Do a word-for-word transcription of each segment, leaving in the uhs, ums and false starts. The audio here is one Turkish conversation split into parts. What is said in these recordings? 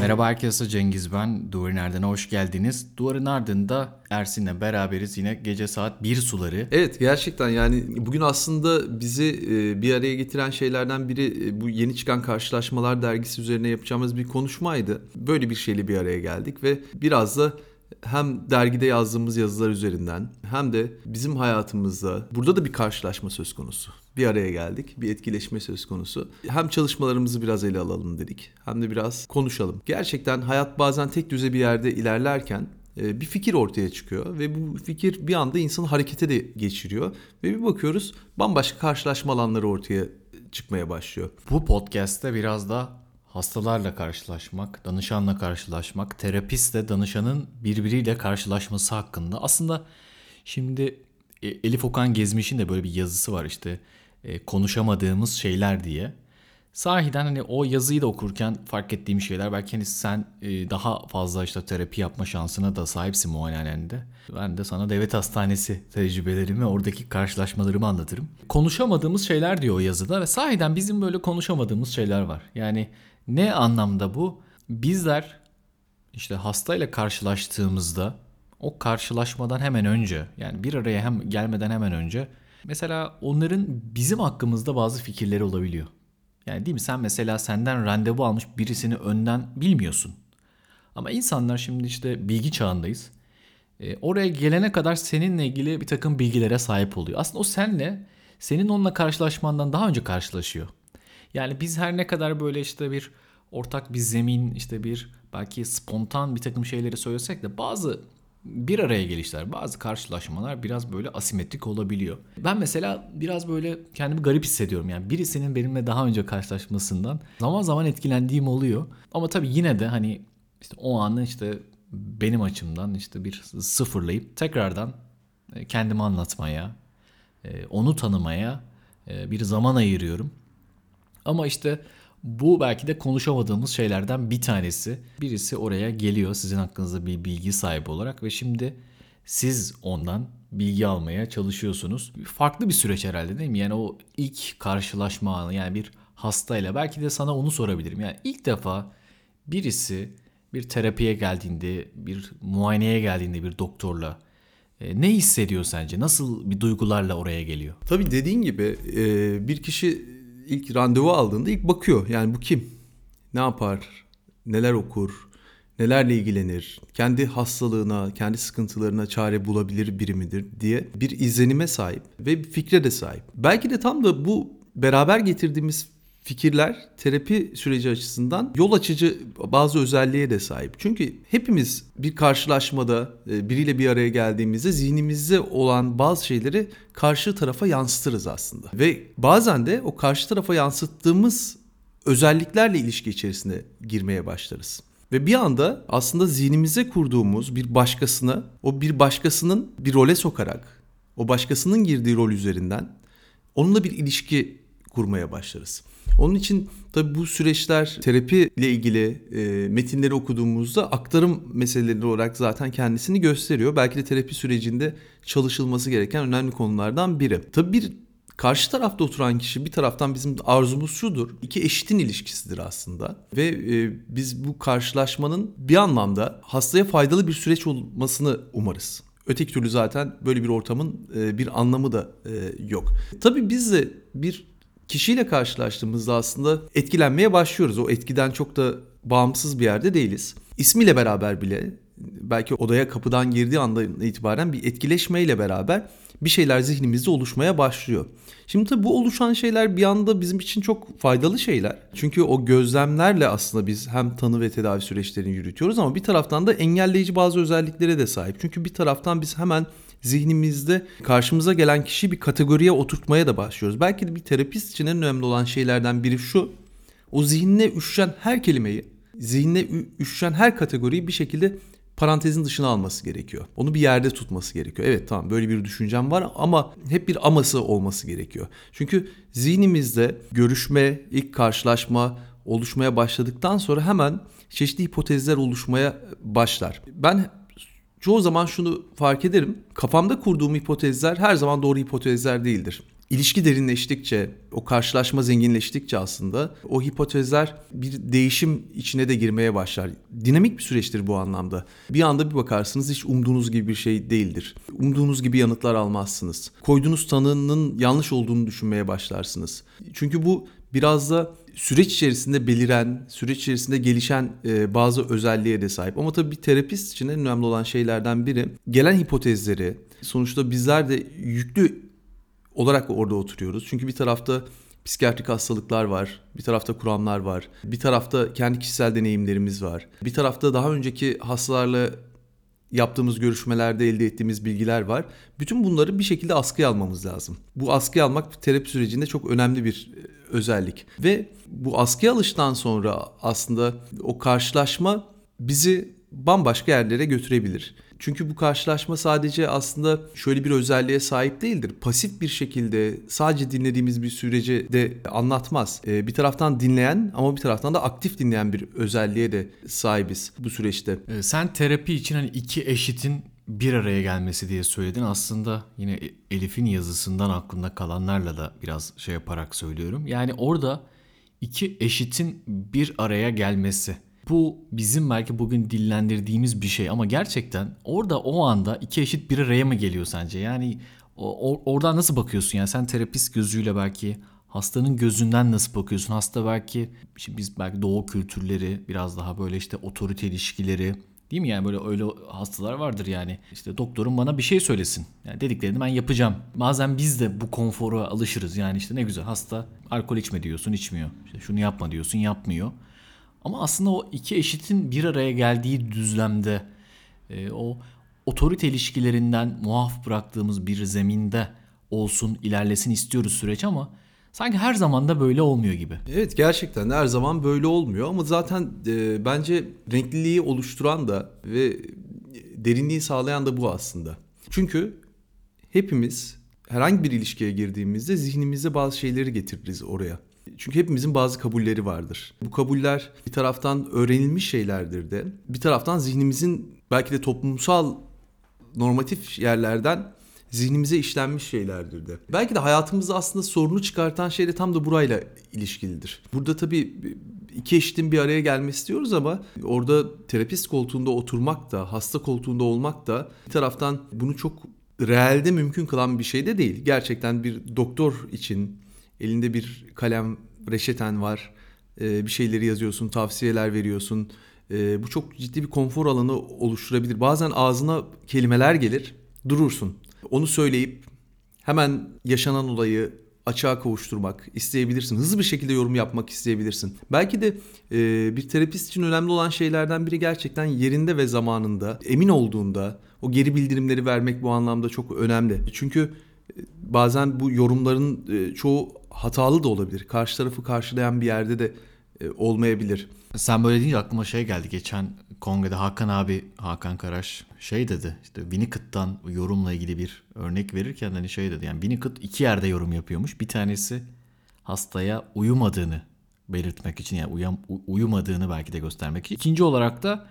Merhaba herkese, Cengiz ben. Duvarın Ardına hoş geldiniz. Duvarın Ardında Ersin'le beraberiz yine gece saat bir suları. Evet, gerçekten yani bugün aslında bizi bir araya getiren şeylerden biri bu yeni çıkan Karşılaşmalar dergisi üzerine yapacağımız bir konuşmaydı. Böyle bir şeyle bir araya geldik ve biraz da hem dergide yazdığımız yazılar üzerinden hem de bizim hayatımızda burada da bir karşılaşma söz konusu. Bir araya geldik, bir etkileşme söz konusu. Hem çalışmalarımızı biraz ele alalım dedik, hem de biraz konuşalım. Gerçekten hayat bazen tek düze bir yerde ilerlerken bir fikir ortaya çıkıyor ve bu fikir bir anda insanı harekete de geçiriyor. Ve bir bakıyoruz bambaşka karşılaşma alanları ortaya çıkmaya başlıyor. Bu podcast'te biraz da hastalarla karşılaşmak, danışanla karşılaşmak, terapistle danışanın birbiriyle karşılaşması hakkında. Aslında şimdi Elif Okan Gezmiş'in de böyle bir yazısı var işte konuşamadığımız şeyler diye. Sahiden hani o yazıyı da okurken fark ettiğim şeyler, belki hani sen daha fazla işte terapi yapma şansına da sahipsin muayenehanende. Ben de sana Devlet Hastanesi tecrübelerimi, oradaki karşılaşmalarımı anlatırım. Konuşamadığımız şeyler diyor o yazıda ve sahiden bizim böyle konuşamadığımız şeyler var. Yani ne anlamda bu? Bizler işte hastayla karşılaştığımızda o karşılaşmadan hemen önce, yani bir araya hem gelmeden hemen önce mesela onların bizim hakkımızda bazı fikirleri olabiliyor. Yani değil mi? Sen mesela senden randevu almış birisini önden bilmiyorsun. Ama insanlar şimdi işte bilgi çağındayız. E, oraya gelene kadar seninle ilgili bir takım bilgilere sahip oluyor. Aslında o senle, senin onunla karşılaşmandan daha önce karşılaşıyor. Yani biz her ne kadar böyle işte bir ortak bir zemin, işte bir belki spontan bir takım şeyleri söylesek de bazı bir araya gelişler, bazı karşılaşmalar biraz böyle asimetrik olabiliyor. Ben mesela biraz böyle kendimi garip hissediyorum. Yani birisinin benimle daha önce karşılaşmasından zaman zaman etkilendiğim oluyor. Ama tabii yine de hani işte o anı işte benim açımdan işte bir sıfırlayıp tekrardan kendimi anlatmaya, onu tanımaya bir zaman ayırıyorum. Ama işte bu belki de konuşamadığımız şeylerden bir tanesi. Birisi oraya geliyor sizin hakkınızda bir bilgi sahibi olarak ve şimdi siz ondan bilgi almaya çalışıyorsunuz. Farklı bir süreç herhalde, değil mi? Yani o ilk karşılaşma anı, yani bir hastayla belki de sana onu sorabilirim. Yani ilk defa birisi bir terapiye geldiğinde, bir muayeneye geldiğinde bir doktorla ne hissediyor sence? Nasıl bir duygularla oraya geliyor? Tabii dediğin gibi bir kişi İlk randevu aldığında ilk bakıyor. Yani bu kim? Ne yapar? Neler okur? Nelerle ilgilenir? Kendi hastalığına, kendi sıkıntılarına çare bulabilir biri midir diye bir izlenime sahip ve bir fikre de sahip. Belki de tam da bu beraber getirdiğimiz fikirler terapi süreci açısından yol açıcı bazı özelliğe de sahip. Çünkü hepimiz bir karşılaşmada biriyle bir araya geldiğimizde zihnimizde olan bazı şeyleri karşı tarafa yansıtırız aslında. Ve bazen de o karşı tarafa yansıttığımız özelliklerle ilişki içerisine girmeye başlarız. Ve bir anda aslında zihnimize kurduğumuz bir başkasına, o bir başkasının bir role sokarak, o başkasının girdiği rol üzerinden onunla bir ilişki kurmaya başlarız. Onun için tabii bu süreçler terapiyle ilgili e, metinleri okuduğumuzda aktarım meseleleri olarak zaten kendisini gösteriyor. Belki de terapi sürecinde çalışılması gereken önemli konulardan biri. Tabii bir karşı tarafta oturan kişi, bir taraftan bizim arzumuz şudur. İki eşitin ilişkisidir aslında. Ve e, biz bu karşılaşmanın bir anlamda hastaya faydalı bir süreç olmasını umarız. Öteki türlü zaten böyle bir ortamın e, bir anlamı da e, yok. Tabii biz de bir kişiyle karşılaştığımızda aslında etkilenmeye başlıyoruz. O etkiden çok da bağımsız bir yerde değiliz. İsmiyle beraber bile, belki odaya kapıdan girdiği andan itibaren bir etkileşmeyle beraber bir şeyler zihnimizde oluşmaya başlıyor. Şimdi tabii bu oluşan şeyler bir anda bizim için çok faydalı şeyler. Çünkü o gözlemlerle aslında biz hem tanı ve tedavi süreçlerini yürütüyoruz ama bir taraftan da engelleyici bazı özelliklere de sahip. Çünkü bir taraftan biz hemen zihnimizde karşımıza gelen kişiyi bir kategoriye oturtmaya da başlıyoruz. Belki de bir terapist için en önemli olan şeylerden biri şu. O zihnine üşüşen her kelimeyi, zihnine üşüşen her kategoriyi bir şekilde parantezin dışına alması gerekiyor. Onu bir yerde tutması gerekiyor. Evet, tamam, böyle bir düşüncem var ama hep bir aması olması gerekiyor. Çünkü zihnimizde görüşme, ilk karşılaşma oluşmaya başladıktan sonra hemen çeşitli hipotezler oluşmaya başlar. Ben çoğu zaman şunu fark ederim. Kafamda kurduğum hipotezler her zaman doğru hipotezler değildir. İlişki derinleştikçe, o karşılaşma zenginleştikçe aslında o hipotezler bir değişim içine de girmeye başlar. Dinamik bir süreçtir bu anlamda. Bir anda bir bakarsınız hiç umduğunuz gibi bir şey değildir. Umduğunuz gibi yanıtlar almazsınız. Koyduğunuz tanının yanlış olduğunu düşünmeye başlarsınız. Çünkü bu biraz da süreç içerisinde beliren, süreç içerisinde gelişen bazı özelliğe de sahip. Ama tabii bir terapist için en önemli olan şeylerden biri gelen hipotezleri, sonuçta bizler de yüklü olarak orada oturuyoruz. Çünkü bir tarafta psikiyatrik hastalıklar var, bir tarafta kuramlar var, bir tarafta kendi kişisel deneyimlerimiz var, bir tarafta daha önceki hastalarla yaptığımız görüşmelerde elde ettiğimiz bilgiler var. Bütün bunları bir şekilde askıya almamız lazım. Bu askıya almak terapi sürecinde çok önemli bir özellik. Ve bu askıya alıştan sonra aslında o karşılaşma bizi bambaşka yerlere götürebilir. Çünkü bu karşılaşma sadece aslında şöyle bir özelliğe sahip değildir. Pasif bir şekilde sadece dinlediğimiz bir süreci de anlatmaz. Bir taraftan dinleyen ama bir taraftan da aktif dinleyen bir özelliğe de sahibiz bu süreçte. Sen terapi için hani iki eşitin bir araya gelmesi diye söyledin. Aslında yine Elif'in yazısından aklımda kalanlarla da biraz şey yaparak söylüyorum. Yani orada iki eşitin bir araya gelmesi. Bu bizim belki bugün dillendirdiğimiz bir şey ama gerçekten orada o anda iki eşit bir araya mı geliyor sence? Yani o, oradan nasıl bakıyorsun? Yani sen terapist gözüyle belki hastanın gözünden nasıl bakıyorsun? Hasta belki şimdi biz belki doğu kültürleri biraz daha böyle işte otorite ilişkileri değil mi? Yani böyle öyle hastalar vardır yani işte doktorun bana bir şey söylesin. Yani dediklerini ben yapacağım. Bazen biz de bu konfora alışırız yani işte ne güzel hasta alkol içme diyorsun içmiyor. İşte şunu yapma diyorsun yapmıyor. Ama aslında o iki eşitin bir araya geldiği düzlemde o otorite ilişkilerinden muaf bıraktığımız bir zeminde olsun ilerlesin istiyoruz süreç ama sanki her zaman da böyle olmuyor gibi. Evet gerçekten her zaman böyle olmuyor ama zaten e, bence renkliliği oluşturan da ve derinliği sağlayan da bu aslında. Çünkü hepimiz herhangi bir ilişkiye girdiğimizde zihnimize bazı şeyleri getiririz oraya. Çünkü hepimizin bazı kabulleri vardır. Bu kabuller bir taraftan öğrenilmiş şeylerdir de bir taraftan zihnimizin belki de toplumsal normatif yerlerden zihnimize işlenmiş şeylerdir de. Belki de hayatımızda aslında sorunu çıkartan şey de tam da burayla ilişkilidir. Burada tabii iki eşitin bir araya gelmesi diyoruz ama orada terapist koltuğunda oturmak da hasta koltuğunda olmak da bir taraftan bunu çok realde mümkün kılan bir şey de değil. Gerçekten bir doktor için elinde bir kalem, reçeten var, ee, bir şeyleri yazıyorsun, tavsiyeler veriyorsun. Ee, bu çok ciddi bir konfor alanı oluşturabilir. Bazen ağzına kelimeler gelir, durursun. Onu söyleyip hemen yaşanan olayı açığa kavuşturmak isteyebilirsin. Hızlı bir şekilde yorum yapmak isteyebilirsin. Belki de e, bir terapist için önemli olan şeylerden biri gerçekten yerinde ve zamanında, emin olduğunda o geri bildirimleri vermek bu anlamda çok önemli. Çünkü bazen bu yorumların çoğu hatalı da olabilir. Karşı tarafı karşılayan bir yerde de olmayabilir. Sen böyle deyince aklıma şey geldi. Geçen kongrede Hakan abi, Hakan Karaş şey dedi. İşte Winnicott'tan yorumla ilgili bir örnek verirken hani şey dedi. Yani Winnicott iki yerde yorum yapıyormuş. Bir tanesi hastaya uyumadığını belirtmek için yani uyum, uyumadığını belki de göstermek için. İkinci olarak da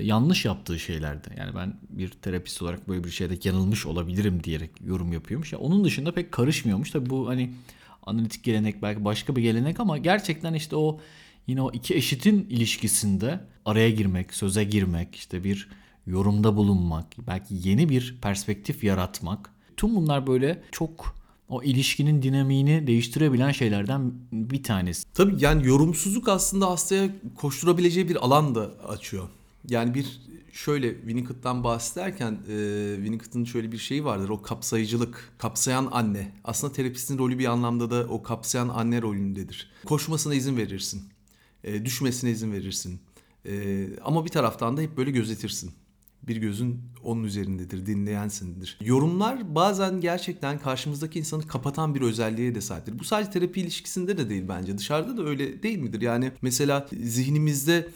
yanlış yaptığı şeylerde. Yani ben bir terapist olarak böyle bir şeyde yanılmış olabilirim diyerek yorum yapıyormuş. Yani onun dışında pek karışmıyormuş. Tabii bu hani analitik gelenek belki başka bir gelenek ama gerçekten işte o yine o iki eşitin ilişkisinde araya girmek, söze girmek, işte bir yorumda bulunmak, belki yeni bir perspektif yaratmak. Tüm bunlar böyle çok o ilişkinin dinamiğini değiştirebilen şeylerden bir tanesi. Tabii yani yorumsuzluk aslında hastaya koşturabileceği bir alan da açıyor. Yani bir şöyle Winnicott'tan bahsederken e, Winnicott'ın şöyle bir şeyi vardır. O kapsayıcılık, kapsayan anne. Aslında terapistin rolü bir anlamda da o kapsayan anne rolündedir. Koşmasına izin verirsin. E, düşmesine izin verirsin. E, ama bir taraftan da hep böyle gözetirsin. Bir gözün onun üzerindedir, dinleyensindir. Yorumlar bazen gerçekten karşımızdaki insanı kapatan bir özelliğe de sahiptir. Bu sadece terapi ilişkisinde de değil bence. Dışarıda da öyle değil midir? Yani mesela zihnimizde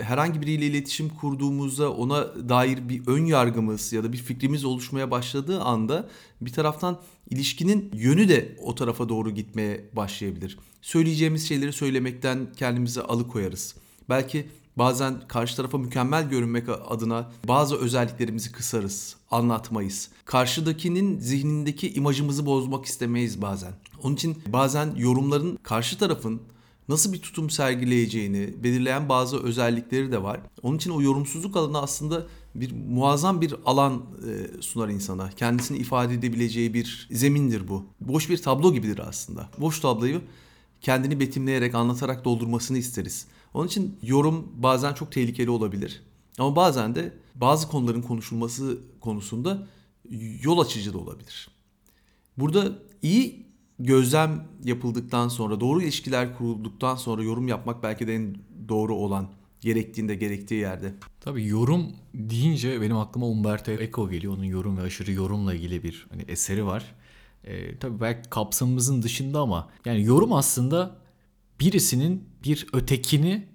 herhangi biriyle iletişim kurduğumuzda ona dair bir ön yargımız ya da bir fikrimiz oluşmaya başladığı anda bir taraftan ilişkinin yönü de o tarafa doğru gitmeye başlayabilir. Söyleyeceğimiz şeyleri söylemekten kendimizi alıkoyarız. belki bazen karşı tarafa mükemmel görünmek adına bazı özelliklerimizi kısarız, anlatmayız. Karşıdakinin zihnindeki imajımızı bozmak istemeyiz bazen. Onun için bazen yorumların karşı tarafın nasıl bir tutum sergileyeceğini belirleyen bazı özellikleri de var. Onun için o yorumsuzluk alanı aslında bir muazzam bir alan sunar insana. Kendisini ifade edebileceği bir zemindir bu. Boş bir tablo gibidir aslında. Boş tabloyu kendini betimleyerek, anlatarak doldurmasını isteriz. Onun için yorum bazen çok tehlikeli olabilir. Ama bazen de bazı konuların konuşulması konusunda yol açıcı da olabilir. Burada iyi gözlem yapıldıktan sonra, doğru ilişkiler kurulduktan sonra yorum yapmak belki de en doğru olan, gerektiğinde, gerektiği yerde. Tabii yorum deyince benim aklıma Umberto Eco geliyor. Onun yorum ve aşırı yorumla ilgili bir hani eseri var. Ee, tabii belki kapsamımızın dışında ama yani yorum aslında birisinin bir ötekini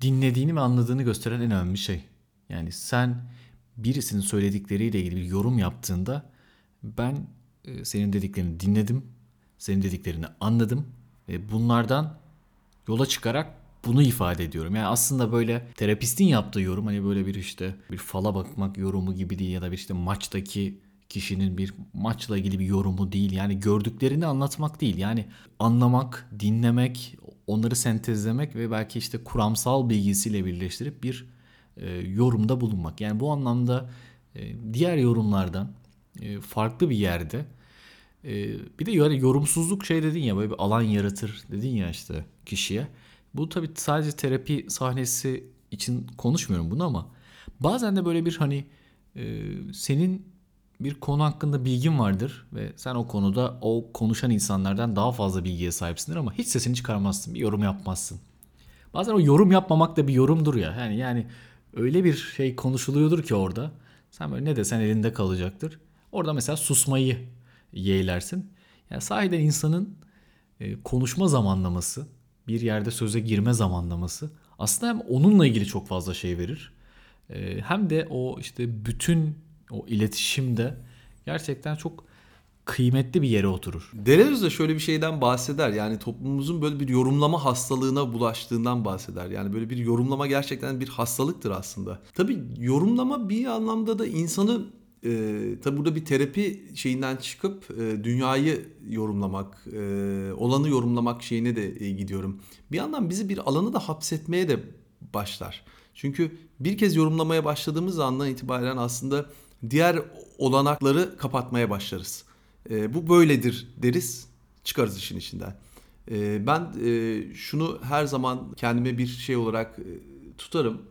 dinlediğini ve anladığını gösteren en önemli şey. Yani sen birisinin söyledikleriyle ilgili bir yorum yaptığında ben senin dediklerini dinledim, senin dediklerini anladım ve bunlardan yola çıkarak bunu ifade ediyorum. Yani aslında böyle terapistin yaptığı yorum hani böyle bir işte bir fala bakmak yorumu gibi değil ya da bir işte maçtaki kişinin bir maçla ilgili bir yorumu değil. Yani gördüklerini anlatmak değil. Yani anlamak, dinlemek, onları sentezlemek ve belki işte kuramsal bilgisiyle birleştirip bir e, yorumda bulunmak. Yani bu anlamda e, diğer yorumlardan e, farklı bir yerde. E, bir de yani yorumsuzluk şey dedin ya böyle bir alan yaratır dedin ya işte kişiye. Bu tabii sadece terapi sahnesi için konuşmuyorum bunu ama bazen de böyle bir hani e, senin bir konu hakkında bilgin vardır ve sen o konuda o konuşan insanlardan daha fazla bilgiye sahipsindir ama hiç sesini çıkarmazsın, bir yorum yapmazsın. Bazen o yorum yapmamak da bir yorumdur ya. Yani yani öyle bir şey konuşuluyordur ki orada sen böyle ne desen elinde kalacaktır. Orada mesela susmayı yeğlersin. Yani sahiden insanın konuşma zamanlaması, bir yerde söze girme zamanlaması aslında hem onunla ilgili çok fazla şey verir hem de o işte bütün o iletişimde gerçekten çok kıymetli bir yere oturur. Derrida da şöyle bir şeyden bahseder. Yani toplumumuzun böyle bir yorumlama hastalığına bulaştığından bahseder. Yani böyle bir yorumlama gerçekten bir hastalıktır aslında. Tabii yorumlama bir anlamda da insanı e, tabii burada bir terapi şeyinden çıkıp e, dünyayı yorumlamak, e, olanı yorumlamak şeyine de e, gidiyorum. Bir yandan bizi bir alana da hapsetmeye de başlar. Çünkü bir kez yorumlamaya başladığımız andan itibaren aslında diğer olanakları kapatmaya başlarız. E, bu böyledir deriz, çıkarız işin içinden. E, ben e, şunu her zaman kendime bir şey olarak e, tutarım.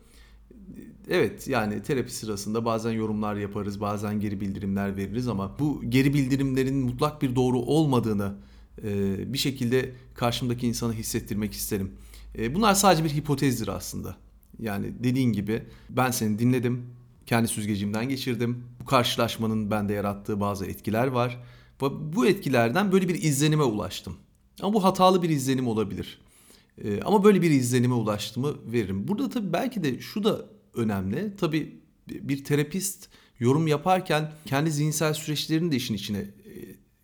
Evet, yani terapi sırasında bazen yorumlar yaparız, bazen geri bildirimler veririz ama bu geri bildirimlerin mutlak bir doğru olmadığını e, bir şekilde karşımdaki insana hissettirmek isterim. E, bunlar sadece bir hipotezdir aslında. Yani dediğin gibi ben seni dinledim. Kendi süzgecimden geçirdim. Bu karşılaşmanın bende yarattığı bazı etkiler var. Bu etkilerden böyle bir izlenime ulaştım. Ama bu hatalı bir izlenim olabilir. Ee, ama böyle bir izlenime ulaştığımı veririm. Burada tabii belki de şu da önemli. Tabii bir terapist yorum yaparken kendi zihinsel süreçlerini de işin içine e,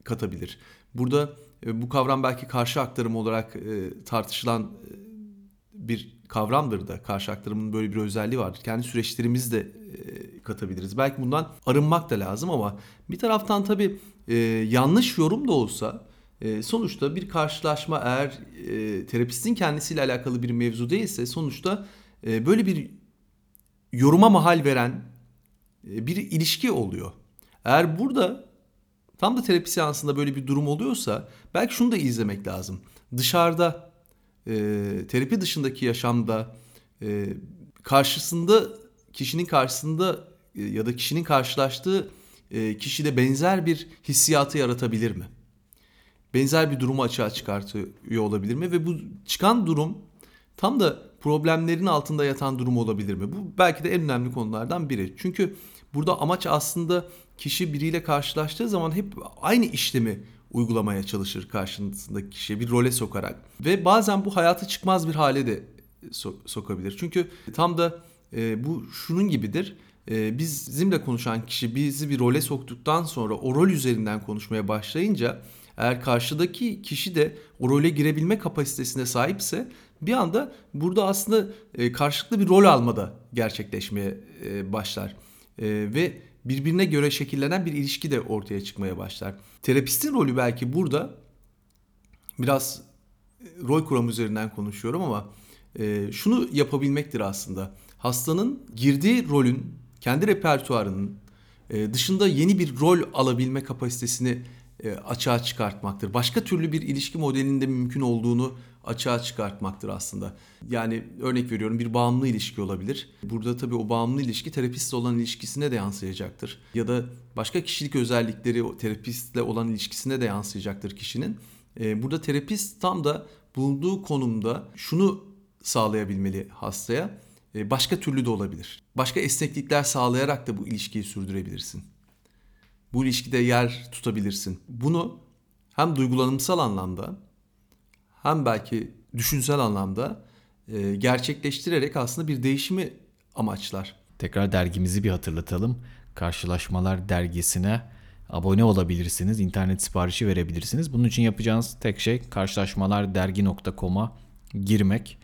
katabilir. Burada e, bu kavram belki karşı aktarım olarak e, tartışılan e, bir kavramdır da karşı aktarımın böyle bir özelliği vardır. Kendi süreçlerimizi de katabiliriz. Belki bundan arınmak da lazım ama bir taraftan tabii yanlış yorum da olsa sonuçta bir karşılaşma eğer terapistin kendisiyle alakalı bir mevzu değilse sonuçta böyle bir yoruma mahal veren bir ilişki oluyor. Eğer burada tam da terapi seansında böyle bir durum oluyorsa belki şunu da izlemek lazım. Dışarıda E, terapi dışındaki yaşamda e, karşısında kişinin karşısında e, ya da kişinin karşılaştığı e, kişide benzer bir hissiyatı yaratabilir mi? Benzer bir durumu açığa çıkartıyor olabilir mi? Ve bu çıkan durum tam da problemlerin altında yatan durum olabilir mi? Bu belki de en önemli konulardan biri. Çünkü burada amaç aslında kişi biriyle karşılaştığı zaman hep aynı işlemi uygulamaya çalışır karşısındaki kişiye bir role sokarak. Ve bazen bu hayata çıkmaz bir hale de so- sokabilir. Çünkü tam da e, bu şunun gibidir. E, bizimle konuşan kişi bizi bir role soktuktan sonra o rol üzerinden konuşmaya başlayınca Eğer karşıdaki kişi de o role girebilme kapasitesine sahipse bir anda burada aslında karşılıklı bir rol almada gerçekleşmeye başlar. Ve birbirine göre şekillenen bir ilişki de ortaya çıkmaya başlar. Terapistin rolü belki burada biraz rol kuramı üzerinden konuşuyorum ama şunu yapabilmektir aslında. Hastanın girdiği rolün, kendi repertuarının dışında yeni bir rol alabilme kapasitesini açığa çıkartmaktır. Başka türlü bir ilişki modelinin de mümkün olduğunu açığa çıkartmaktır aslında. Yani örnek veriyorum, bir bağımlı ilişki olabilir. Burada tabii o bağımlı ilişki terapistle olan ilişkisine de yansıyacaktır. Ya da başka kişilik özellikleri terapistle olan ilişkisine de yansıyacaktır kişinin. Burada terapist tam da bulunduğu konumda şunu sağlayabilmeli hastaya. Başka türlü de olabilir. Başka esneklikler sağlayarak da bu ilişkiyi sürdürebilirsin. Bu ilişkide yer tutabilirsin. Bunu hem duygulanımsal anlamda hem belki düşünsel anlamda gerçekleştirerek aslında bir değişimi amaçlar. Tekrar dergimizi bir hatırlatalım. Karşılaşmalar dergisine abone olabilirsiniz. İnternet siparişi verebilirsiniz. Bunun için yapacağınız tek şey karşılaşmalar dergi nokta com'a girmek.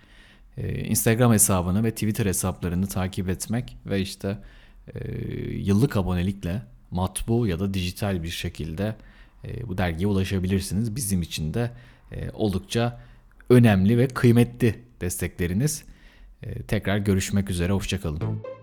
Instagram hesabını ve Twitter hesaplarını takip etmek ve işte e, yıllık abonelikle matbu ya da dijital bir şekilde e, bu dergiye ulaşabilirsiniz. Bizim için de e, oldukça önemli ve kıymetli destekleriniz. E, tekrar görüşmek üzere, hoşça kalın.